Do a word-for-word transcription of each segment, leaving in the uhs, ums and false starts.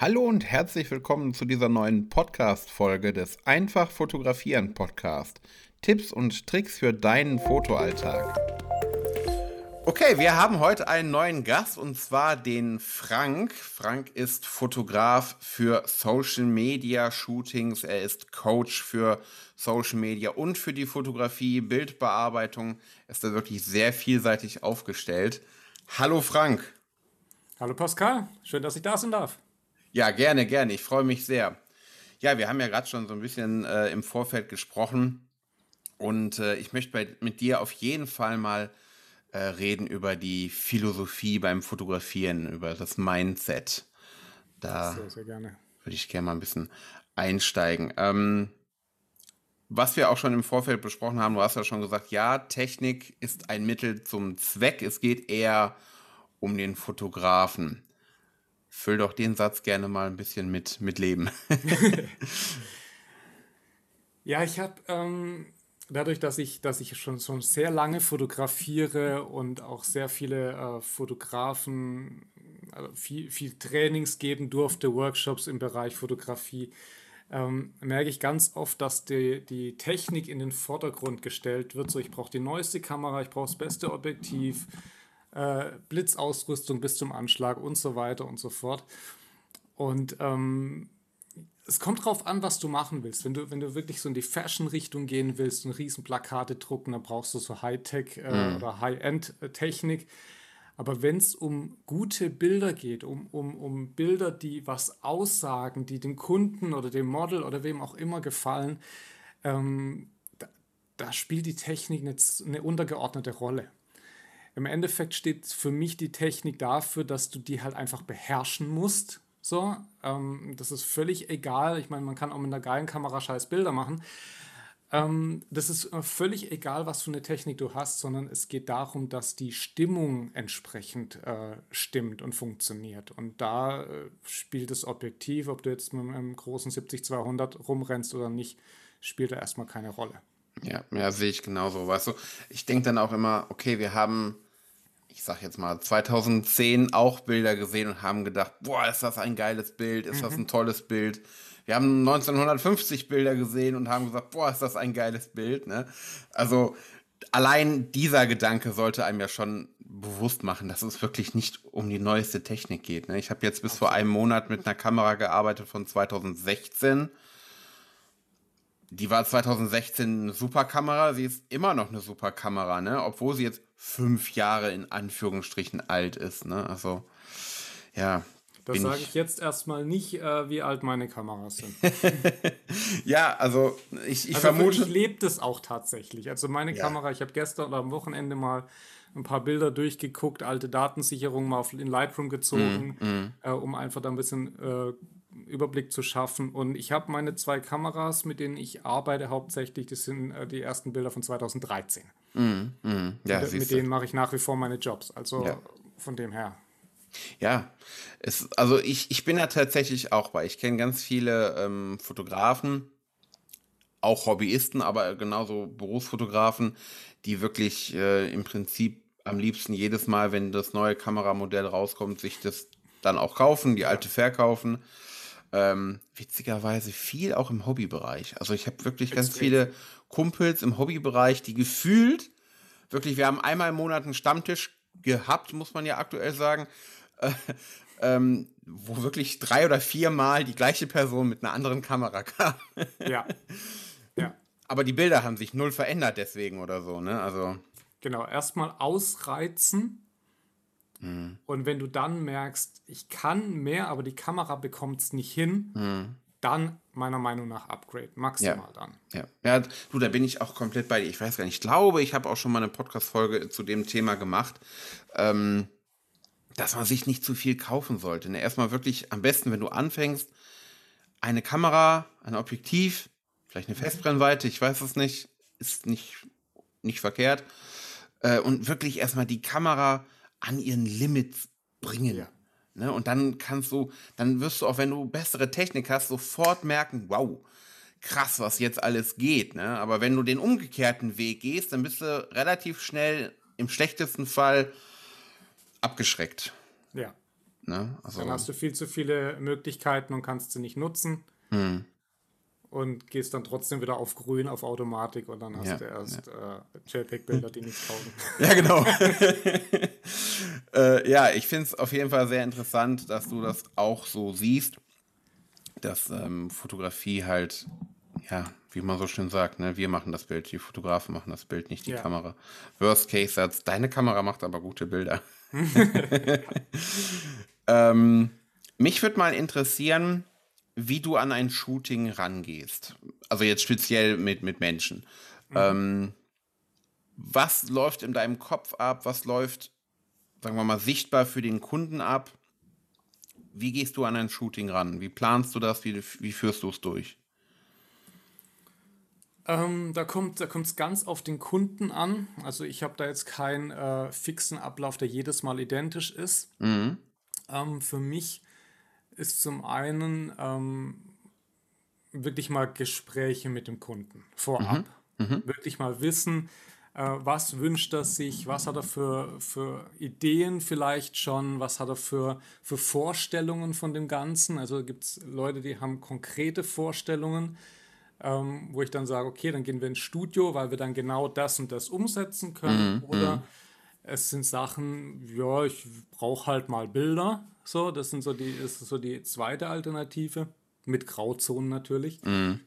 Hallo und herzlich willkommen zu dieser neuen Podcast-Folge des Einfach Fotografieren Podcast. Tipps und Tricks für deinen Fotoalltag. Okay, wir haben heute einen neuen Gast und zwar den Frank. Frank ist Fotograf für Social Media Shootings. Er ist Coach für Social Media und für die Fotografie, Bildbearbeitung. Er ist da wirklich sehr vielseitig aufgestellt. Hallo Frank. Hallo Pascal. Schön, dass ich da sein darf. Ja, gerne, gerne. Ich freue mich sehr. Ja, wir haben ja gerade schon so ein bisschen äh, im Vorfeld gesprochen und äh, ich möchte bei, mit dir auf jeden Fall mal äh, reden über die Philosophie beim Fotografieren, über das Mindset. Da sehr, sehr gerne. Würde ich gerne mal ein bisschen einsteigen. Ähm, was wir auch schon im Vorfeld besprochen haben, du hast ja schon gesagt, ja, Technik ist ein Mittel zum Zweck. Es geht eher um den Fotografen. Füll doch den Satz gerne mal ein bisschen mit, mit Leben. Ja, ich habe ähm, dadurch, dass ich, dass ich schon, schon sehr lange fotografiere und auch sehr viele äh, Fotografen also viel, viel Trainings geben durfte, Workshops im Bereich Fotografie, ähm, merke ich ganz oft, dass die, die Technik in den Vordergrund gestellt wird. So, ich brauche die neueste Kamera, ich brauche das beste Objektiv, Blitzausrüstung bis zum Anschlag und so weiter und so fort. Und ähm, es kommt drauf an, was du machen willst. Wenn du, wenn du wirklich so in die Fashion-Richtung gehen willst und riesen Plakate drucken, dann brauchst du so Hightech äh, mhm. oder High-End-Technik. Aber wenn es um gute Bilder geht, um, um, um Bilder, die was aussagen, die dem Kunden oder dem Model oder wem auch immer gefallen, ähm, da, da spielt die Technik eine, eine untergeordnete Rolle. Im Endeffekt steht für mich die Technik dafür, dass du die halt einfach beherrschen musst. So, ähm, das ist völlig egal. Ich meine, man kann auch mit einer geilen Kamera scheiß Bilder machen. Ähm, das ist völlig egal, was für eine Technik du hast, sondern es geht darum, dass die Stimmung entsprechend äh, stimmt und funktioniert. Und da äh, spielt das Objektiv, ob du jetzt mit einem großen siebzig zweihundert rumrennst oder nicht, spielt da erstmal keine Rolle. Ja, ja, sehe ich genauso, weißt du. Ich denke dann auch immer, okay, wir haben, ich sag jetzt mal, zweitausendzehn auch Bilder gesehen und haben gedacht, boah, ist das ein geiles Bild, ist mhm. das ein tolles Bild. Wir haben neunzehnhundertfünfzig Bilder gesehen und haben gesagt, boah, ist das ein geiles Bild, ne? Also allein dieser Gedanke sollte einem ja schon bewusst machen, dass es wirklich nicht um die neueste Technik geht, ne? Ich habe jetzt bis vor einem Monat mit einer Kamera gearbeitet von zweitausendsechzehn. Die war zweitausendsechzehn eine super Kamera, sie ist immer noch eine super Kamera, ne? Obwohl sie jetzt fünf Jahre in Anführungsstrichen alt ist, ne? Also, ja. Das sage ich, ich jetzt erstmal nicht, äh, wie alt meine Kameras sind. Ja, also ich, ich also vermute. Ich lebe das auch tatsächlich. Also meine ja. Kamera, ich habe gestern oder am Wochenende mal ein paar Bilder durchgeguckt, alte Datensicherungen mal auf, in Lightroom gezogen, mm, mm. Äh, um einfach da ein bisschen Äh, Überblick zu schaffen. Und ich habe meine zwei Kameras, mit denen ich arbeite hauptsächlich, das sind äh, die ersten Bilder von zweitausenddreizehn. Mm, mm, ja, mit, mit denen mache ich nach wie vor meine Jobs. Also ja. Von dem her. Ja, es, also ich, ich bin da tatsächlich auch bei. Ich kenne ganz viele ähm, Fotografen, auch Hobbyisten, aber genauso Berufsfotografen, die wirklich äh, im Prinzip am liebsten jedes Mal, wenn das neue Kameramodell rauskommt, sich das dann auch kaufen, die alte verkaufen. Ähm, witzigerweise viel auch im Hobbybereich. Also ich habe wirklich ganz viele Kumpels im Hobbybereich, die gefühlt, wirklich, wir haben einmal im Monat einen Stammtisch gehabt, muss man ja aktuell sagen, äh, ähm, wo wirklich drei oder viermal die gleiche Person mit einer anderen Kamera kam. Ja. Ja. Aber die Bilder haben sich null verändert deswegen oder so, ne? Also. Genau, erstmal ausreizen. Und wenn du dann merkst, ich kann mehr, aber die Kamera bekommt es nicht hin, mhm. dann meiner Meinung nach Upgrade, maximal ja. dann. Ja. ja, du, da bin ich auch komplett bei dir. Ich weiß gar nicht, ich glaube, ich habe auch schon mal eine Podcast-Folge zu dem Thema gemacht, ähm, dass man sich nicht zu viel kaufen sollte. Ne? Erstmal wirklich am besten, wenn du anfängst, eine Kamera, ein Objektiv, vielleicht eine Festbrennweite, ich weiß es nicht, ist nicht, nicht verkehrt. Äh, und wirklich erstmal die Kamera an ihren Limits bringen. Ja. Ne? Und dann kannst du, dann wirst du auch, wenn du bessere Technik hast, sofort merken, wow, krass, was jetzt alles geht. Ne? Aber wenn du den umgekehrten Weg gehst, dann bist du relativ schnell im schlechtesten Fall abgeschreckt. Ja, Ne? Also, dann hast du viel zu viele Möglichkeiten und kannst sie nicht nutzen. Hm. Und gehst dann trotzdem wieder auf grün, auf Automatik und dann hast ja, du erst ja. äh, JPEG-Bilder, die nichts taugen. Ja, genau. äh, ja, ich finde es auf jeden Fall sehr interessant, dass du das auch so siehst, dass ähm, Fotografie halt, ja, wie man so schön sagt, ne, wir machen das Bild, die Fotografen machen das Bild, nicht die ja. Kamera. Worst Case Satz, deine Kamera macht aber gute Bilder. ähm, mich würde mal interessieren, wie du an ein Shooting rangehst. Also jetzt speziell mit, mit Menschen. Mhm. Ähm, was läuft in deinem Kopf ab? Was läuft, sagen wir mal, sichtbar für den Kunden ab? Wie gehst du an ein Shooting ran? Wie planst du das? Wie, wie führst du es durch? Ähm, da kommt da kommt's ganz auf den Kunden an. Also ich habe da jetzt keinen äh, fixen Ablauf, der jedes Mal identisch ist. Mhm. Ähm, für mich ist zum einen ähm, wirklich mal Gespräche mit dem Kunden vorab. Mhm. Mhm. Wirklich mal wissen, äh, was wünscht er sich, was hat er für, für Ideen vielleicht schon, was hat er für, für Vorstellungen von dem Ganzen. Also gibt es Leute, die haben konkrete Vorstellungen, ähm, wo ich dann sage, okay, dann gehen wir ins Studio, weil wir dann genau das und das umsetzen können. Mhm. Oder es sind Sachen, ja, ich brauche halt mal Bilder. So, das sind so die, ist so die zweite Alternative, mit Grauzonen natürlich. Mhm.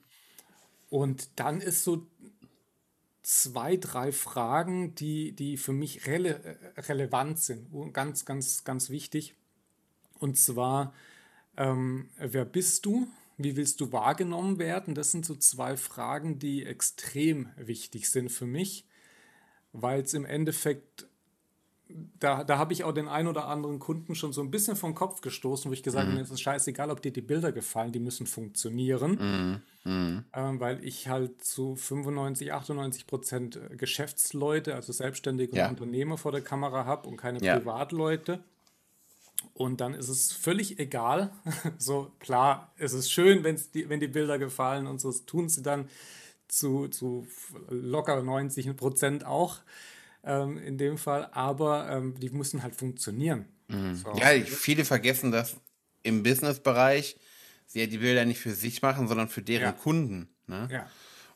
Und dann ist so zwei, drei Fragen, die, die für mich rele- relevant sind, ganz, ganz, ganz wichtig. Und zwar, ähm, wer bist du? Wie willst du wahrgenommen werden? Das sind so zwei Fragen, die extrem wichtig sind für mich, weil es im Endeffekt Da, da habe ich auch den einen oder anderen Kunden schon so ein bisschen vom Kopf gestoßen, wo ich gesagt habe, mhm. mir ist es scheißegal, ob dir die Bilder gefallen, die müssen funktionieren. Mhm. Mhm. Ähm, weil ich halt zu fünfundneunzig, achtundneunzig Prozent Geschäftsleute, also selbstständige ja. Unternehmer vor der Kamera habe und keine ja. Privatleute. Und dann ist es völlig egal. So, klar, es ist schön, wenn's die, wenn die Bilder gefallen und so tun sie dann zu, zu locker neunzig Prozent auch. In dem Fall, aber ähm, die müssen halt funktionieren. Mhm. So. Ja, viele vergessen, dass im Businessbereich sie ja die Bilder nicht für sich machen, sondern für deren ja. Kunden. Ne? Ja.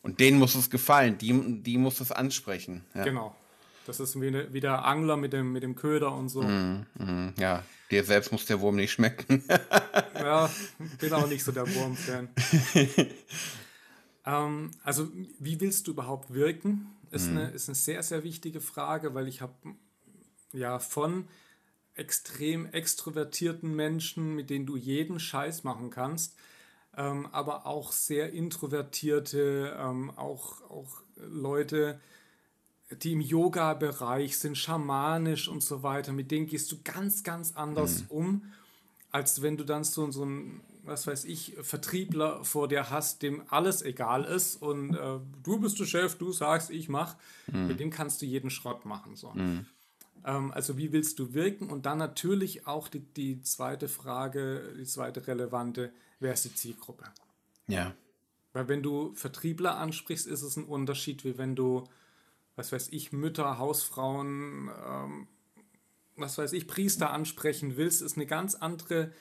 Und denen muss es gefallen, die, die muss es ansprechen. Ja. Genau. Das ist wie, ne, wie der Angler mit dem, mit dem Köder und so. Mhm. Mhm. Ja, dir selbst muss der Wurm nicht schmecken. Ja, bin auch nicht so der Wurm-Fan. ähm, also, wie willst du überhaupt wirken? Ist eine, ist eine sehr, sehr wichtige Frage, weil ich habe ja von extrem extrovertierten Menschen, mit denen du jeden Scheiß machen kannst, ähm, aber auch sehr introvertierte, ähm, auch, auch Leute, die im Yoga-Bereich sind, schamanisch und so weiter, mit denen gehst du ganz, ganz anders mhm. um, als wenn du dann so, so ein, was weiß ich, Vertriebler vor dir hast, dem alles egal ist und äh, du bist der Chef, du sagst, ich mach, mhm. mit dem kannst du jeden Schrott machen. So. Mhm. Ähm, also wie willst du wirken? Und dann natürlich auch die, die zweite Frage, die zweite relevante, wer ist die Zielgruppe? Ja. Weil wenn du Vertriebler ansprichst, ist es ein Unterschied, wie wenn du, was weiß ich, Mütter, Hausfrauen, ähm, was weiß ich, Priester ansprechen willst, ist eine ganz andere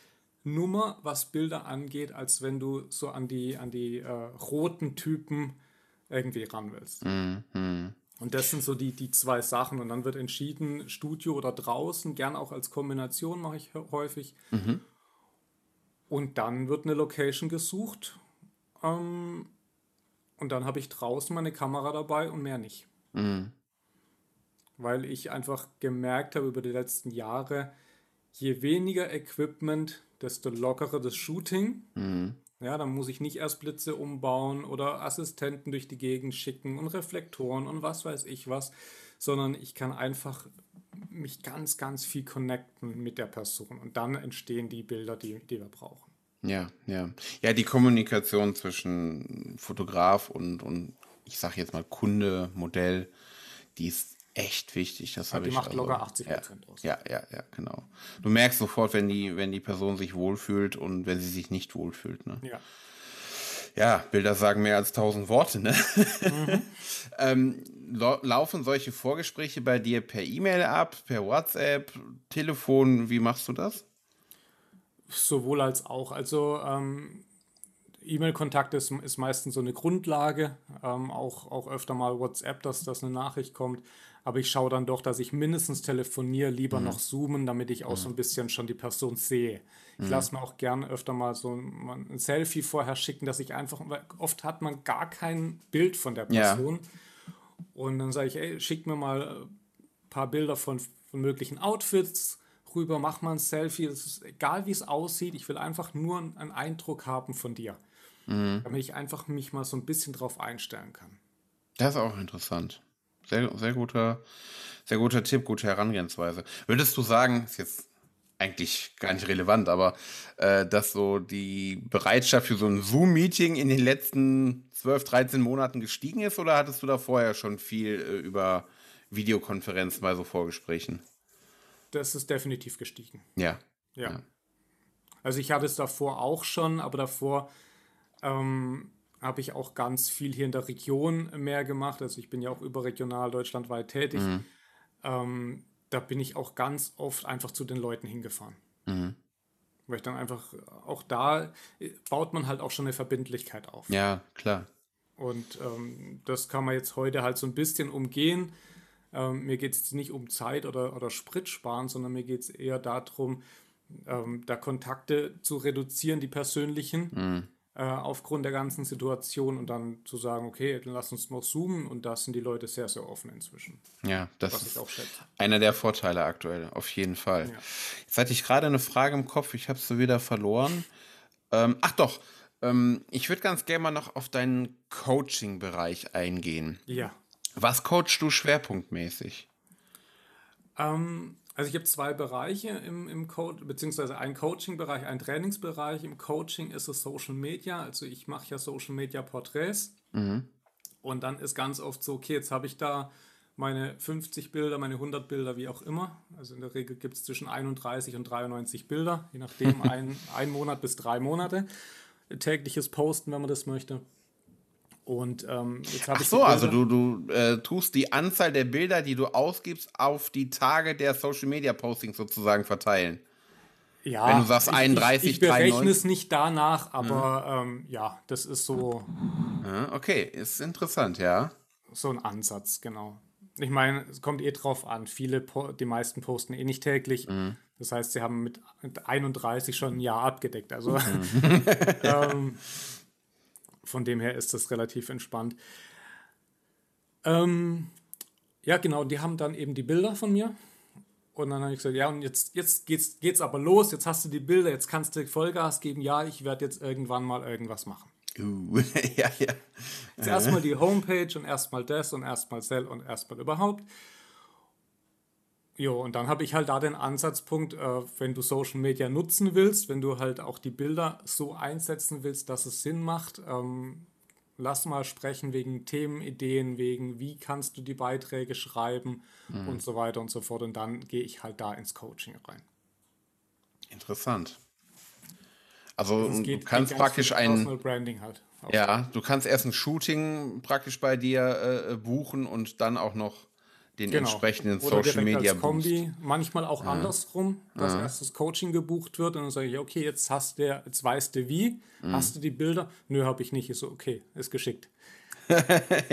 Nummer, was Bilder angeht, als wenn du so an die, an die äh, roten Typen irgendwie ran willst. Mhm. Und das sind so die, die zwei Sachen. Und dann wird entschieden, Studio oder draußen, gern auch als Kombination mache ich häufig. Mhm. Und dann wird eine Location gesucht. Ähm, und dann habe ich draußen meine Kamera dabei und mehr nicht. Mhm. Weil ich einfach gemerkt habe über die letzten Jahre, je weniger Equipment, desto lockerer das Shooting. Mhm. Ja, dann muss ich nicht erst Blitze umbauen oder Assistenten durch die Gegend schicken und Reflektoren und was weiß ich was, sondern ich kann einfach mich ganz, ganz viel connecten mit der Person und dann entstehen die Bilder, die, die wir brauchen. Ja, ja. Ja, die Kommunikation zwischen Fotograf und, und ich sage jetzt mal Kunde, Modell, die ist echt wichtig, das habe ich. Die macht also locker achtzig Prozent ja, aus. Ja, ja, ja, genau. Du merkst sofort, wenn die, wenn die Person sich wohlfühlt und wenn sie sich nicht wohlfühlt. Ne? Ja. Ja, Bilder sagen mehr als tausend Worte. Ne? Mhm. ähm, lo- laufen solche Vorgespräche bei dir per E-Mail ab, per WhatsApp, Telefon? Wie machst du das? sowohl als auch. Also ähm, E-Mail-Kontakt ist, ist meistens so eine Grundlage, ähm, auch, auch öfter mal WhatsApp, dass, dass eine Nachricht kommt. Aber ich schaue dann doch, dass ich mindestens telefoniere, lieber mhm. noch zoomen, damit ich auch mhm. so ein bisschen schon die Person sehe. Ich mhm. lasse mir auch gerne öfter mal so ein, ein Selfie vorher schicken, dass ich einfach, weil oft hat man gar kein Bild von der Person. Ja. Und dann sage ich, ey, schick mir mal ein paar Bilder von, von möglichen Outfits rüber, mach mal ein Selfie. Es ist egal, wie es aussieht, ich will einfach nur einen Eindruck haben von dir. Mhm. Damit ich einfach mich mal so ein bisschen drauf einstellen kann. Das ist auch interessant. Sehr, sehr guter, sehr guter Tipp, gute Herangehensweise. Würdest du sagen, ist jetzt eigentlich gar nicht relevant, aber äh, dass so die Bereitschaft für so ein Zoom-Meeting in den letzten zwölf, dreizehn Monaten gestiegen ist, oder hattest du da vorher schon viel äh, über Videokonferenzen bei so Vorgesprächen? Das ist definitiv gestiegen. Ja. Ja. ja. Also ich hatte es davor auch schon, aber davor ähm, habe ich auch ganz viel hier in der Region mehr gemacht. Also ich bin ja auch überregional deutschlandweit tätig. Mhm. Ähm, da bin ich auch ganz oft einfach zu den Leuten hingefahren. Mhm. Weil ich dann einfach, auch da baut man halt auch schon eine Verbindlichkeit auf. Ja, klar. Und ähm, das kann man jetzt heute halt so ein bisschen umgehen. Ähm, mir geht es nicht um Zeit oder, oder Sprit sparen, sondern mir geht es eher darum, ähm, da Kontakte zu reduzieren, die persönlichen. Mhm. aufgrund der ganzen Situation und dann zu sagen, okay, dann lass uns mal zoomen, und da sind die Leute sehr, sehr offen inzwischen. Ja, das was ist ich auch schätze. Einer der Vorteile aktuell, auf jeden Fall. Ja. Jetzt hatte ich gerade eine Frage im Kopf, ich habe sie wieder verloren. Ähm, ach doch, ähm, ich würde ganz gerne mal noch auf deinen Coaching-Bereich eingehen. Ja. Was coachst du schwerpunktmäßig? Ähm, Also ich habe zwei Bereiche im, im Coach, beziehungsweise einen Coaching-Bereich, einen Trainingsbereich. Im Coaching ist es Social Media, also ich mache ja Social Media Porträts mhm. und dann ist ganz oft so, okay, jetzt habe ich da meine fünfzig Bilder, meine hundert Bilder, wie auch immer. Also in der Regel gibt es zwischen einunddreißig und dreiundneunzig Bilder, je nachdem ein, ein Monat bis drei Monate. Tägliches Posten, wenn man das möchte. Und ähm, jetzt habe ich. Ach so, also du, du äh, tust die Anzahl der Bilder, die du ausgibst, auf die Tage der Social Media Postings sozusagen verteilen. Ja. Wenn du sagst einunddreißig, ich, ich berechne es nicht danach, aber mhm. ähm, ja, das ist so. Ja, okay, ist interessant, ja. So ein Ansatz, genau. Ich meine, es kommt eh drauf an. Viele, po- die meisten posten eh nicht täglich. Mhm. Das heißt, sie haben mit einunddreißig schon ein Jahr abgedeckt. Also. Mhm. ähm, Von dem her ist das relativ entspannt. Ähm, ja, genau, die haben dann eben die Bilder von mir. Und dann habe ich gesagt, ja, und jetzt, jetzt geht's, geht's aber los, jetzt hast du die Bilder, jetzt kannst du Vollgas geben. Ja, ich werde jetzt irgendwann mal irgendwas machen. Uh, ja, ja. Jetzt erstmal die Homepage und erstmal das und erstmal Sell und erstmal überhaupt. Jo, und dann habe ich halt da den Ansatzpunkt, äh, wenn du Social Media nutzen willst, wenn du halt auch die Bilder so einsetzen willst, dass es Sinn macht, ähm, lass mal sprechen wegen Themenideen, wegen wie kannst du die Beiträge schreiben mhm. und so weiter und so fort. Und dann gehe ich halt da ins Coaching rein. Interessant. Also geht, du kannst praktisch ein... Personal Branding halt. Ja, du kannst erst ein Shooting praktisch bei dir äh, buchen und dann auch noch den genau. entsprechenden Social Media Boost. Oder direkt Media als Kombi, manchmal auch ja. andersrum, dass ja. erst das Coaching gebucht wird und dann sage ich, okay, jetzt hast du, jetzt weißt du wie, mhm. hast du die Bilder? Nö, habe ich nicht. Ist so, okay, ist geschickt. ja,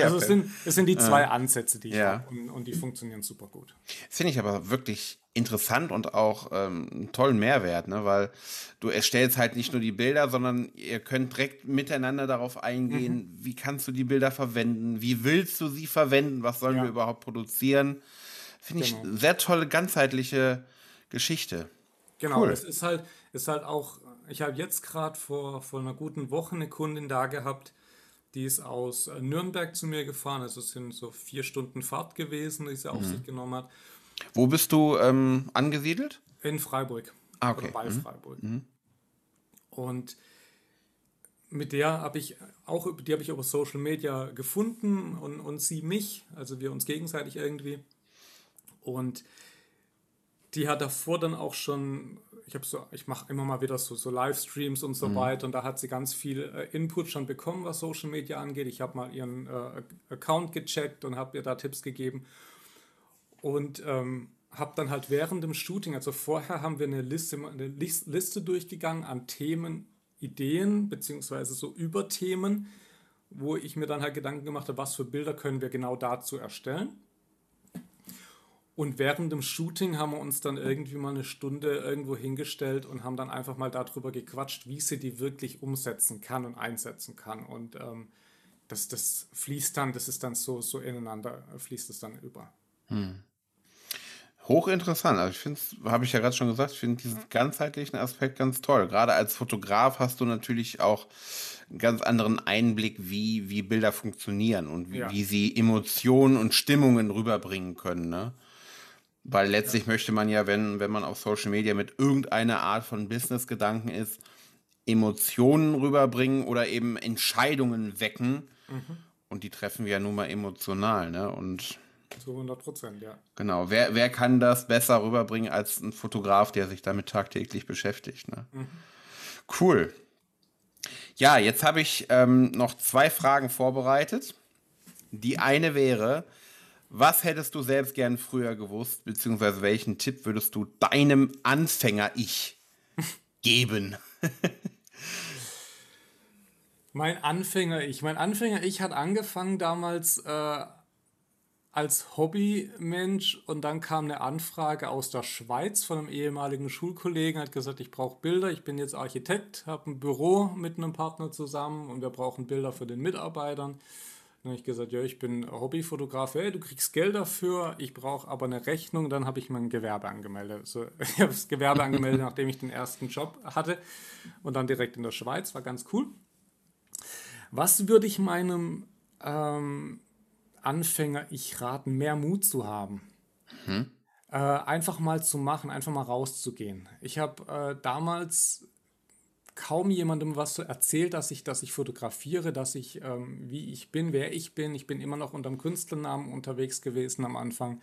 also es sind, es sind die zwei ja. Ansätze, die ich ja. habe und, und die funktionieren super gut. Das finde ich aber wirklich interessant und auch ähm, einen tollen Mehrwert, ne? Weil du erstellst halt nicht nur die Bilder, sondern ihr könnt direkt miteinander darauf eingehen, mhm. wie kannst du die Bilder verwenden, wie willst du sie verwenden, was sollen ja. wir überhaupt produzieren. Finde genau. ich eine sehr tolle, ganzheitliche Geschichte. Genau, es cool. ist halt, ist halt auch, ich habe jetzt gerade vor, vor einer guten Woche eine Kundin da gehabt, die ist aus Nürnberg zu mir gefahren, also es sind so vier Stunden Fahrt gewesen, die sie auf mhm. sich genommen hat. Wo bist du ähm, angesiedelt? In Freiburg. Ah, okay. Oder bei mhm. Freiburg. Mhm. Und mit der habe ich auch, die habe ich über Social Media gefunden und, und sie mich, also wir uns gegenseitig irgendwie. Und die hat davor dann auch schon, ich habe so, ich mache immer mal wieder so, so Livestreams und so mhm. weiter, und da hat sie ganz viel äh, Input schon bekommen, was Social Media angeht. Ich habe mal ihren äh, Account gecheckt und habe ihr da Tipps gegeben. Und ähm, habe dann halt während dem Shooting, also vorher haben wir eine Liste, eine Liste durchgegangen an Themen, Ideen, beziehungsweise so Überthemen, wo ich mir dann halt Gedanken gemacht habe, was für Bilder können wir genau dazu erstellen. Und während dem Shooting haben wir uns dann irgendwie mal eine Stunde irgendwo hingestellt und haben dann einfach mal darüber gequatscht, wie sie die wirklich umsetzen kann und einsetzen kann. Und ähm, das, das fließt dann, das ist dann so, so ineinander, fließt es dann über. Hm. Hochinteressant. Also ich finde es, habe ich ja gerade schon gesagt, ich finde diesen ganzheitlichen Aspekt ganz toll. Gerade als Fotograf hast du natürlich auch einen ganz anderen Einblick, wie, wie Bilder funktionieren und wie, ja. wie sie Emotionen und Stimmungen rüberbringen können, ne? Weil letztlich ja. möchte man ja, wenn, wenn man auf Social Media mit irgendeiner Art von Business-Gedanken ist, Emotionen rüberbringen oder eben Entscheidungen wecken. Mhm. Und die treffen wir ja nun mal emotional, ne? Und zu hundert Prozent, ja. Genau. Wer, wer kann das besser rüberbringen als ein Fotograf, der sich damit tagtäglich beschäftigt, ne? Mhm. Cool. Ja, jetzt habe ich ähm, noch zwei Fragen vorbereitet. Die eine wäre: Was hättest du selbst gern früher gewusst, beziehungsweise welchen Tipp würdest du deinem Anfänger-Ich geben? Mein Anfänger-Ich. Mein Anfänger-Ich hat angefangen damals äh, als Hobbymensch und dann kam eine Anfrage aus der Schweiz von einem ehemaligen Schulkollegen, hat gesagt, ich brauche Bilder, ich bin jetzt Architekt, habe ein Büro mit einem Partner zusammen und wir brauchen Bilder für den Mitarbeitern. Dann habe ich gesagt, ja, ich bin Hobbyfotograf, hey, du kriegst Geld dafür, ich brauche aber eine Rechnung. Dann habe ich mein Gewerbe angemeldet. Also, ich habe das Gewerbe angemeldet, nachdem ich den ersten Job hatte und dann direkt in der Schweiz, war ganz cool. Was würde ich meinem ähm, Anfänger ich raten, mehr Mut zu haben? Mhm. Äh, einfach mal zu machen, einfach mal rauszugehen. Ich habe äh, damals kaum jemandem was so erzählt, dass ich, dass ich fotografiere, dass ich, ähm, wie ich bin, wer ich bin. Ich bin immer noch unter dem Künstlernamen unterwegs gewesen am Anfang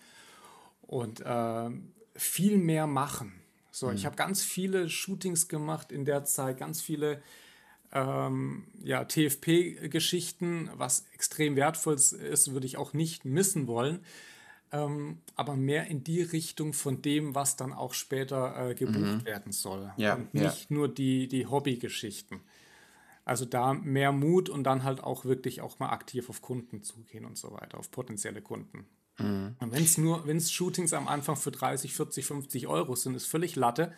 und äh, viel mehr machen. So, mhm. Ich habe ganz viele Shootings gemacht in der Zeit, ganz viele ähm, ja, T F P-Geschichten, was extrem wertvoll ist, würde ich auch nicht missen wollen. Ähm, aber mehr in die Richtung von dem, was dann auch später äh, gebucht mhm. werden soll. Ja, und nicht ja. nur die, die Hobbygeschichten. Also da mehr Mut und dann halt auch wirklich auch mal aktiv auf Kunden zugehen und so weiter, auf potenzielle Kunden. Mhm. Und wenn es nur, wenn es Shootings am Anfang für dreißig, vierzig, fünfzig Euro sind, ist völlig Latte.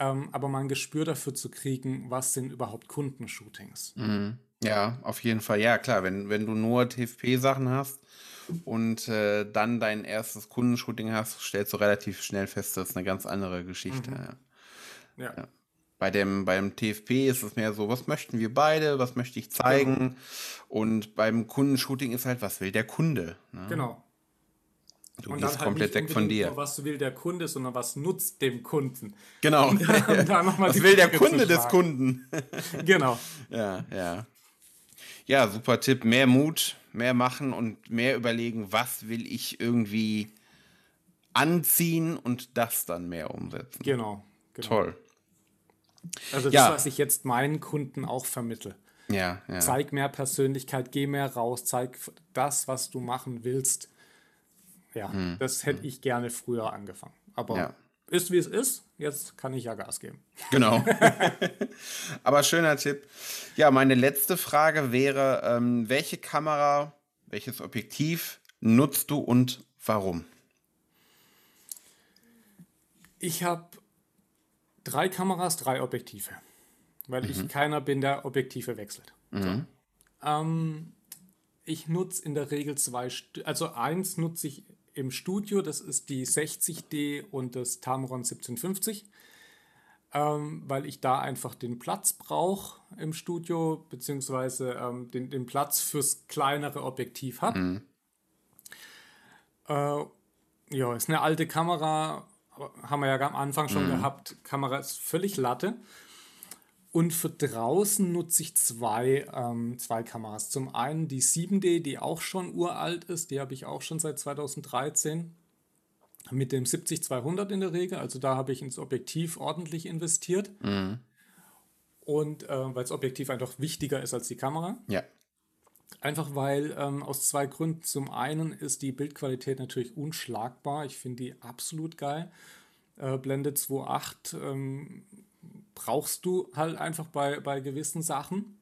Ähm, aber mal ein Gespür dafür zu kriegen, was sind überhaupt Kundenshootings. Mhm. Ja, auf jeden Fall. Ja, klar, wenn, wenn du nur T F P-Sachen hast, und äh, dann dein erstes Kundenshooting hast, stellst du relativ schnell fest, das ist eine ganz andere Geschichte. Mhm. Ja. Ja. Ja. Bei dem, beim T F P ist es mehr so, was möchten wir beide, was möchte ich zeigen? Genau. Und beim Kundenshooting ist halt, was will der Kunde? Ne? Genau. Du und gehst dann halt komplett weg von dir. Nur, was will der Kunde, sondern was nutzt dem Kunden? Genau. Und da, und da noch mal was will der Kunde des Kunden? Genau. Ja, ja. Ja, super Tipp. Mehr Mut, mehr machen und mehr überlegen, was will ich irgendwie anziehen und das dann mehr umsetzen. Genau. genau. Toll. Also das, ja. was ich jetzt meinen Kunden auch vermittle. Ja, ja. Zeig mehr Persönlichkeit, geh mehr raus, zeig das, was du machen willst. Ja, hm. das hätte hm. ich gerne früher angefangen. Aber ja. ist, wie es ist. Jetzt kann ich ja Gas geben. Genau. Aber schöner Tipp. Ja, meine letzte Frage wäre, ähm, welche Kamera, welches Objektiv nutzt du und warum? Ich habe drei Kameras, drei Objektive. Weil mhm. ich keiner bin, der Objektive wechselt. Mhm. So. Ähm, ich nutze in der Regel zwei, St- also eins nutze ich im Studio, das ist die sechzig D und das Tamron siebzehnhundertfünfzig, ähm, weil ich da einfach den Platz brauche im Studio, beziehungsweise ähm, den, den Platz fürs kleinere Objektiv habe. Mhm. Äh, ja, ist eine alte Kamera, haben wir ja am Anfang schon mhm. gehabt. Kamera ist völlig Latte. Und für draußen nutze ich zwei, ähm, zwei Kameras. Zum einen die sieben D, die auch schon uralt ist. Die habe ich auch schon seit zweitausenddreizehn mit dem siebzig zweihundert in der Regel. Also da habe ich ins Objektiv ordentlich investiert. Mhm. Und äh, weil das Objektiv einfach wichtiger ist als die Kamera. Ja. Einfach weil ähm, aus zwei Gründen. Zum einen ist die Bildqualität natürlich unschlagbar. Ich finde die absolut geil. Äh, Blende zwei Komma acht ähm, brauchst du halt einfach bei, bei gewissen Sachen.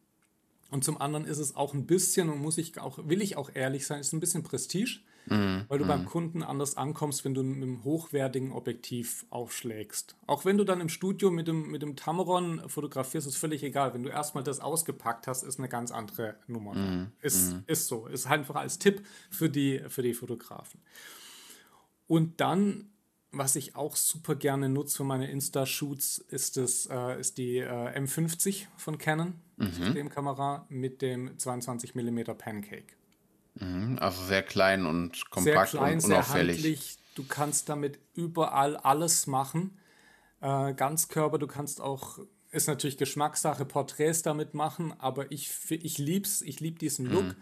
Und zum anderen ist es auch ein bisschen, und muss ich auch, will ich auch ehrlich sein, ist ein bisschen Prestige, mhm. weil du mhm. beim Kunden anders ankommst, wenn du mit einem hochwertigen Objektiv aufschlägst. Auch wenn du dann im Studio mit dem, mit dem Tamron fotografierst, ist völlig egal. Wenn du erstmal das ausgepackt hast, ist eine ganz andere Nummer. Mhm. Ist, mhm. ist so. Ist einfach als Tipp für die, für die Fotografen. Und dann, was ich auch super gerne nutze für meine Insta-Shoots, ist, das, äh, ist die äh, M fünfzig von Canon. Mhm. Systemkamera mit dem zweiundzwanzig Millimeter Pancake. Mhm, also sehr klein und kompakt, sehr klein, und unauffällig. Sehr handlich. Du kannst damit überall alles machen. Äh, Ganzkörper, du kannst auch, ist natürlich Geschmackssache, Porträts damit machen, aber ich, ich lieb's, ich liebe diesen Look. Mhm.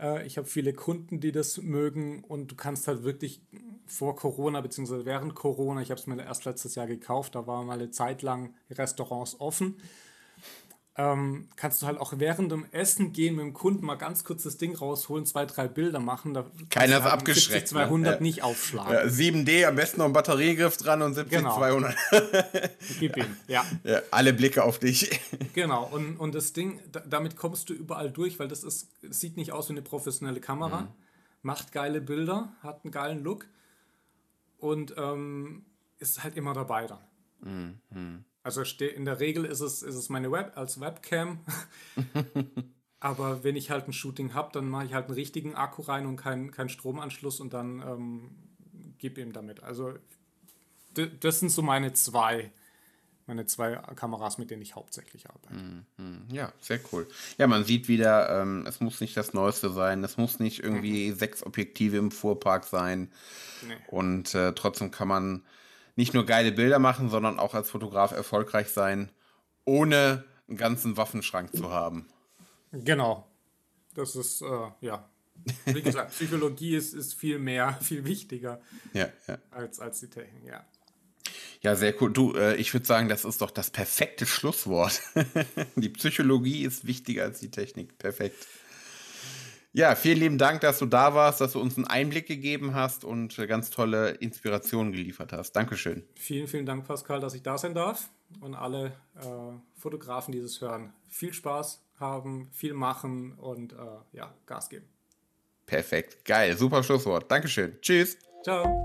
Äh, ich habe viele Kunden, die das mögen, und du kannst halt wirklich vor Corona, beziehungsweise während Corona, ich habe es mir erst letztes Jahr gekauft, da waren mal eine Zeit lang Restaurants offen, kannst du halt auch während dem Essen gehen mit dem Kunden mal ganz kurz das Ding rausholen, zwei, drei Bilder machen. Da keiner ist abgeschreckt. siebzig zweihundert ja. nicht aufschlagen. Ja, sieben D, am besten noch ein Batteriegriff dran und siebzig zweihundert. Genau. ja. Ja. ja. Alle Blicke auf dich. Genau, und, und das Ding, da, damit kommst du überall durch, weil das ist, sieht nicht aus wie eine professionelle Kamera, mhm. macht geile Bilder, hat einen geilen Look und ähm, ist halt immer dabei dann. Mhm. Also in der Regel ist es, ist es meine Web als Webcam, aber wenn ich halt ein Shooting habe, dann mache ich halt einen richtigen Akku rein und keinen kein Stromanschluss, und dann ähm, gebe ihm damit. Also d- das sind so meine zwei, meine zwei Kameras, mit denen ich hauptsächlich arbeite. Ja, sehr cool. Ja, man sieht wieder, ähm, es muss nicht das Neueste sein, es muss nicht irgendwie mhm. sechs Objektive im Fuhrpark sein, nee. und äh, trotzdem kann man nicht nur geile Bilder machen, sondern auch als Fotograf erfolgreich sein, ohne einen ganzen Waffenschrank zu haben. Genau. Das ist, äh, ja. Wie gesagt, Psychologie ist, ist viel mehr, viel wichtiger ja, ja. Als, als die Technik, ja. Ja, sehr cool. Du, äh, ich würde sagen, das ist doch das perfekte Schlusswort. Die Psychologie ist wichtiger als die Technik. Perfekt. Ja, vielen lieben Dank, dass du da warst, dass du uns einen Einblick gegeben hast und ganz tolle Inspirationen geliefert hast. Dankeschön. Vielen, vielen Dank, Pascal, dass ich da sein darf, und alle äh, Fotografen, die das hören, viel Spaß haben, viel machen und äh, ja, Gas geben. Perfekt, geil, super Schlusswort. Dankeschön. Tschüss. Ciao.